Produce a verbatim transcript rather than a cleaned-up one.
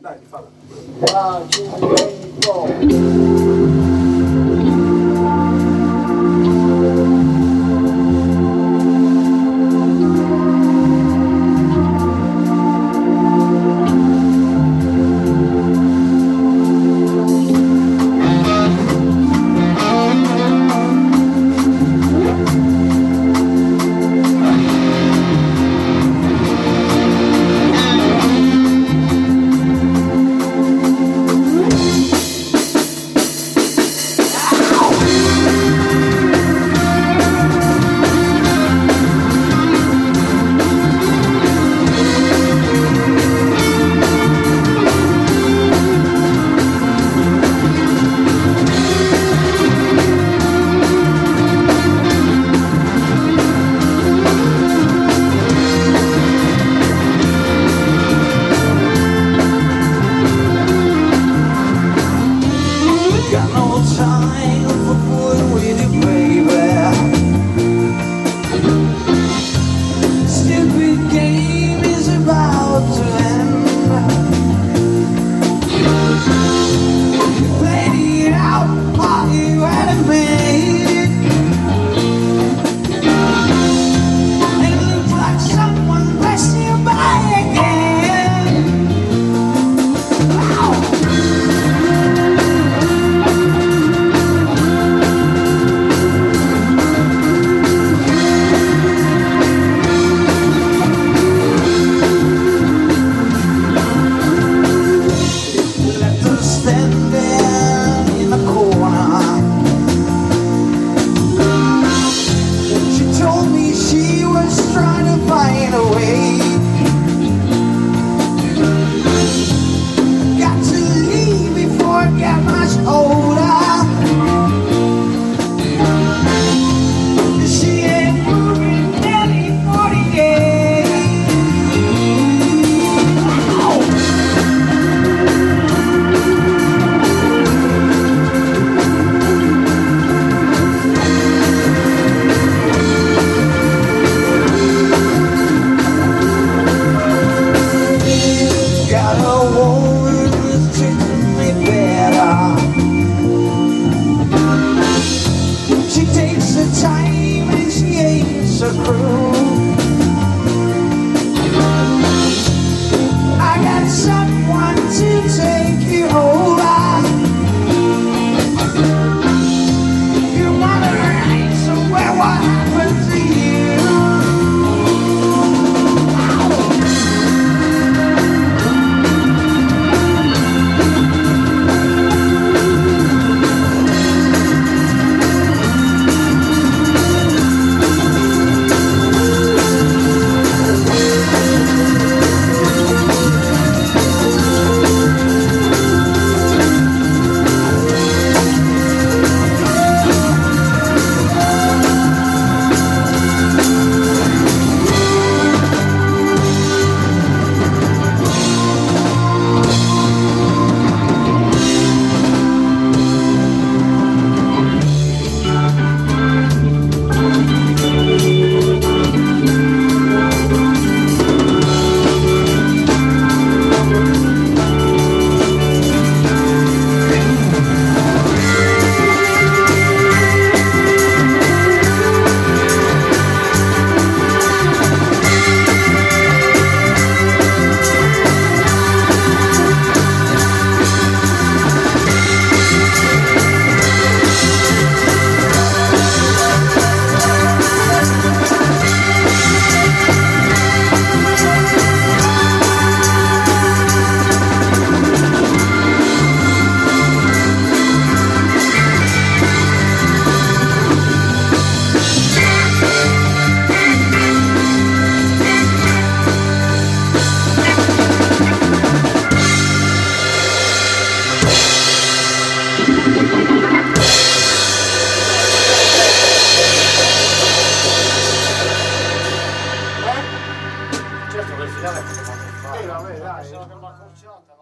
Dai, rifalla. Facimento. Certo, per finale. Eh, vabbè, dai, sono fermato.